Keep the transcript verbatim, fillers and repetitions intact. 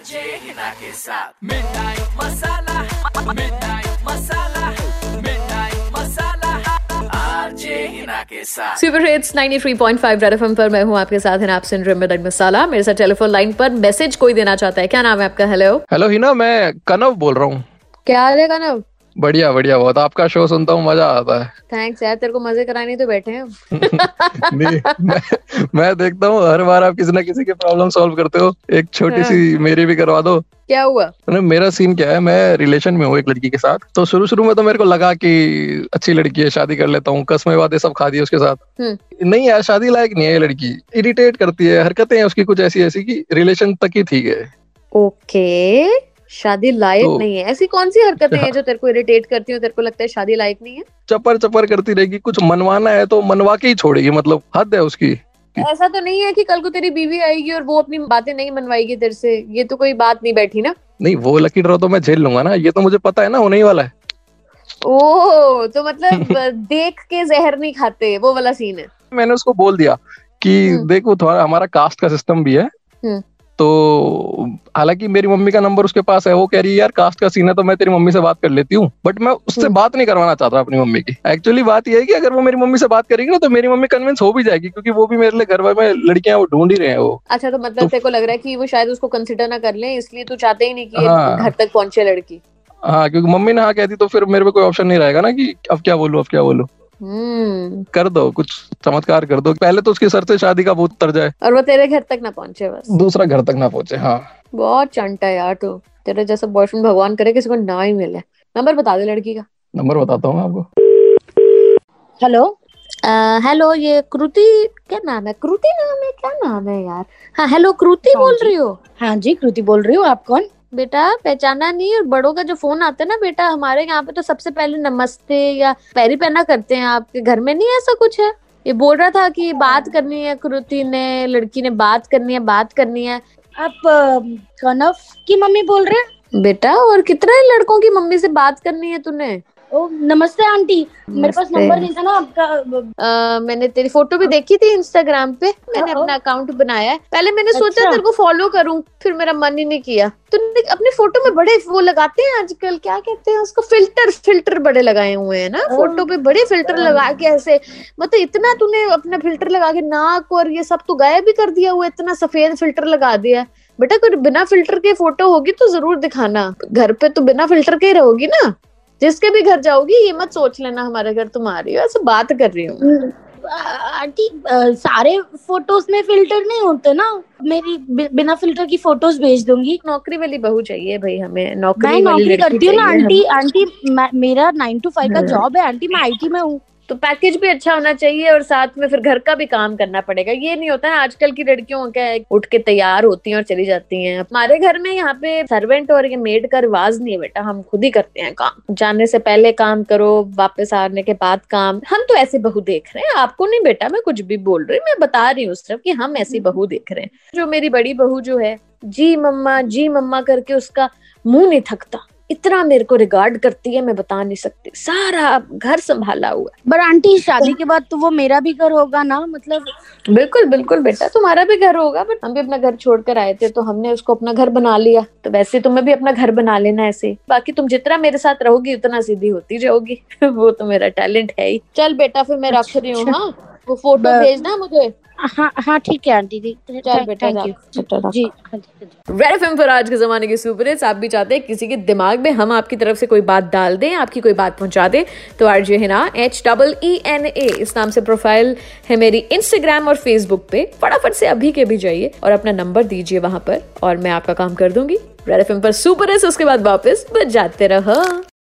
साथ, जे हिना के साथ। Midnight masala, midnight masala, midnight masala, RJ Hina के साथ। सुपर हिट्स तिरानवे पॉइंट पाँच रेड एफएम पर मैं हूँ आपके साथ हिना, आप सुन रहे हैं मिडनाइट मसाला। मेरे साथ टेलीफोन लाइन पर मैसेज कोई देना चाहता है? क्या नाम है आपका? हेलो हेलो हिना, मैं कनव बोल रहा हूँ। क्या हाल है कनव? बढ़िया बढ़िया, बहुत आपका शो सुनता हूँ, मजा आता है। थैंक्स यार, तेरे को मजे कराने तो बैठे हैं। नहीं, मैं, मैं देखता हूँ हर बार आप किसी ना किसी के प्रॉब्लम सॉल्व करते हो। एक छोटी सी मेरी भी करवा दो। क्या हुआ? मेरा सीन क्या है, मैं रिलेशन में हूँ एक लड़की के साथ। तो शुरू शुरू में तो मेरे को लगा कि अच्छी लड़की है, शादी कर लेता हूँ, कसमें वादे सब खा दिए उसके साथ। नहीं यार, शादी लायक नहीं है ये लड़की, इरिटेट करती है, हरकतें हैं उसकी कुछ ऐसी ऐसी कि रिलेशन तक ही ठीक है। ओके, शादी लायक तो नहीं है? ऐसी कौन सी हरकतें हैं जो तेरे को इरिटेट करती हैं, तेरे को लगता है शादी लायक नहीं है? चपर चपर करती रहेगी, कुछ मनवाना है तो मनवा के ही छोड़ेगी, मतलब हद है उसकी। ऐसा तो नहीं है कि कल को तेरी बीवी आएगी और वो अपनी बातें नहीं मनवाएगी तेरे से? ये तो कोई बात नहीं बैठी ना। नहीं, वो लकी ड्रॉ तो मैं झेल लूंगा ना, ये तो मुझे पता है ना होने ही वाला है। ओ, तो मतलब देख के जहर नहीं खाते, वो वाला सीन है। मैंने उसको बोल दिया कि देखो थोड़ा हमारा कास्ट का सिस्टम भी है, तो हालांकि मेरी मम्मी का नंबर उसके पास है, वो कह रही है यार कास्ट का सीन है तो मैं तेरी मम्मी से बात कर लेती हूँ, बट मैं उससे बात नहीं करवाना चाहता अपनी मम्मी की। एक्चुअली बात यह है कि अगर वो मेरी मम्मी से बात करेगी ना तो मेरी मम्मी कन्विंस हो भी जाएगी, क्योंकि वो भी मेरे लिए घर में लड़कियां वो ढूंढ ही रहे हैं वो। अच्छा, तो मतलब तेरे को लग रहा है कि वो शायद उसको कंसिडर ना कर ले, इसलिए तू चाहते ही नहीं कि घर तक पहुंचे लड़की? हाँ, क्योंकि मम्मी ने हाँ कहती तो फिर मेरे पे कोई ऑप्शन नहीं रहेगा ना कि अब क्या बोलूं अब क्या बोलूं। Hmm. कर दो कुछ चमत्कार कर दो, पहले तो उसके सर से शादी का भूत उतर जाए और वो तेरे घर तक ना पहुंचे, बस दूसरा घर तक ना पहुंचे। हाँ, बहुत चंटा है यार तू, तेरे जैसा बॉयफ्रेंड भगवान करे किसी को ना ही मिले। नंबर बता दे लड़की का। नंबर बताता हूँ आपको। हेलो हेलो, ये कृति, क्या नाम है? कृति नाम है, क्या नाम है यार? हाँ हेलो, कृति बोल रही हो? हाँ जी, कृति बोल रही हो। आप कौन? बेटा पहचाना नहीं? और बड़ों का जो फोन आता है ना बेटा, हमारे यहाँ पे तो सबसे पहले नमस्ते या पैरी पैना करते हैं, आपके घर में नहीं ऐसा कुछ है? ये बोल रहा था कि बात करनी है, कृति ने, लड़की ने बात करनी है, बात करनी है। आप कनव की मम्मी बोल रहे हैं बेटा? और कितने लड़कों की मम्मी से बात करनी है तूने? ओ, नमस्ते आंटी, मेरे पास नंबर नहीं था ना आपका। आ, मैंने तेरी फोटो भी देखी थी इंस्टाग्राम पे, मैंने अपना अकाउंट बनाया है। पहले मैंने अच्छा। सोचा तेरे को फॉलो करूं, फिर मेरा मन ही नहीं किया। तूने अपनी फोटो में बड़े वो लगाते हैं आजकल, क्या कहते हैं उसको, फिल्टर फिल्टर बड़े लगाए हुए हैं ना फोटो पे, बड़े फिल्टर लगा के ऐसे, मतलब इतना तूने अपना फिल्टर लगा के नाक और ये सब तो गायब भी कर दिया हुआ, इतना सफेद फिल्टर लगा दिया। बेटा कोई बिना फिल्टर के फोटो होगी तो जरूर दिखाना, घर पे तो बिना फिल्टर के रहोगी ना, जिसके भी घर जाओगी। ये मत सोच लेना हमारे घर तुम आ रही हो, ऐसे बात कर रही हूँ। आंटी सारे फोटोज में फिल्टर नहीं होते ना, मेरी बिना फिल्टर की फोटोज भेज दूंगी। नौकरी वाली बहू चाहिए भाई हमें, नौकरी मैं वाली नौकरी करती हूँ ना आंटी। आंटी मेरा नाइन टू फाइव का जॉब है आंटी, मैं आईटी में हूँ, तो पैकेज भी अच्छा होना चाहिए और साथ में फिर घर का भी काम करना पड़ेगा। ये नहीं होता है आजकल की लड़कियों का, उठ के तैयार होती हैं और चली जाती हैं। हमारे घर में यहाँ पे सर्वेंट और ये मेड का रिवाज नहीं है बेटा, हम खुद ही करते हैं काम, जाने से पहले काम करो, वापस आने के बाद काम। हम तो ऐसी बहू देख रहे हैं, आपको नहीं बेटा मैं कुछ भी बोल रही, मैं बता रही हूँ सिर्फ कि हम ऐसी बहू देख रहे हैं। जो मेरी बड़ी बहू जो है, जी मम्मा जी मम्मा करके उसका मुंह नहीं थकता, इतना मेरे को रिगार्ड करती है मैं बता नहीं सकती, सारा घर संभाला हुआ है। पर आंटी शादी के बाद तो वो मेरा भी घर होगा ना, मतलब? बिल्कुल बिल्कुल बेटा, तुम्हारा भी घर होगा, बट हम भी अपना घर छोड़कर आए थे तो हमने उसको अपना घर बना लिया, तो वैसे तुम्हें भी अपना घर बना लेना ऐसे। बाकी तुम जितना मेरे साथ रहोगी उतना सीधी होती जाओगी वो तो मेरा टैलेंट है ही। चल बेटा फिर मैं रख रही हूँ, हाँ वो फोटो भेजना मुझे। हाँ हाँ ठीक है आंटी जी, जी रेड एफएम पर आज के जमाने के सुपर हिट्स। आप भी चाहते हैं किसी के दिमाग में हम आपकी तरफ से कोई बात डाल दें, आपकी कोई बात पहुंचा दें, तो RJ Hina H double E N A इस नाम से प्रोफाइल है मेरी इंस्टाग्राम और फेसबुक पे, फटाफट से अभी के भी जाइए और अपना नंबर दीजिए वहाँ पर और मैं आपका काम कर दूंगी। रेड एफएम पर सुपर हिट्स, उसके बाद वापस बजाते रहो।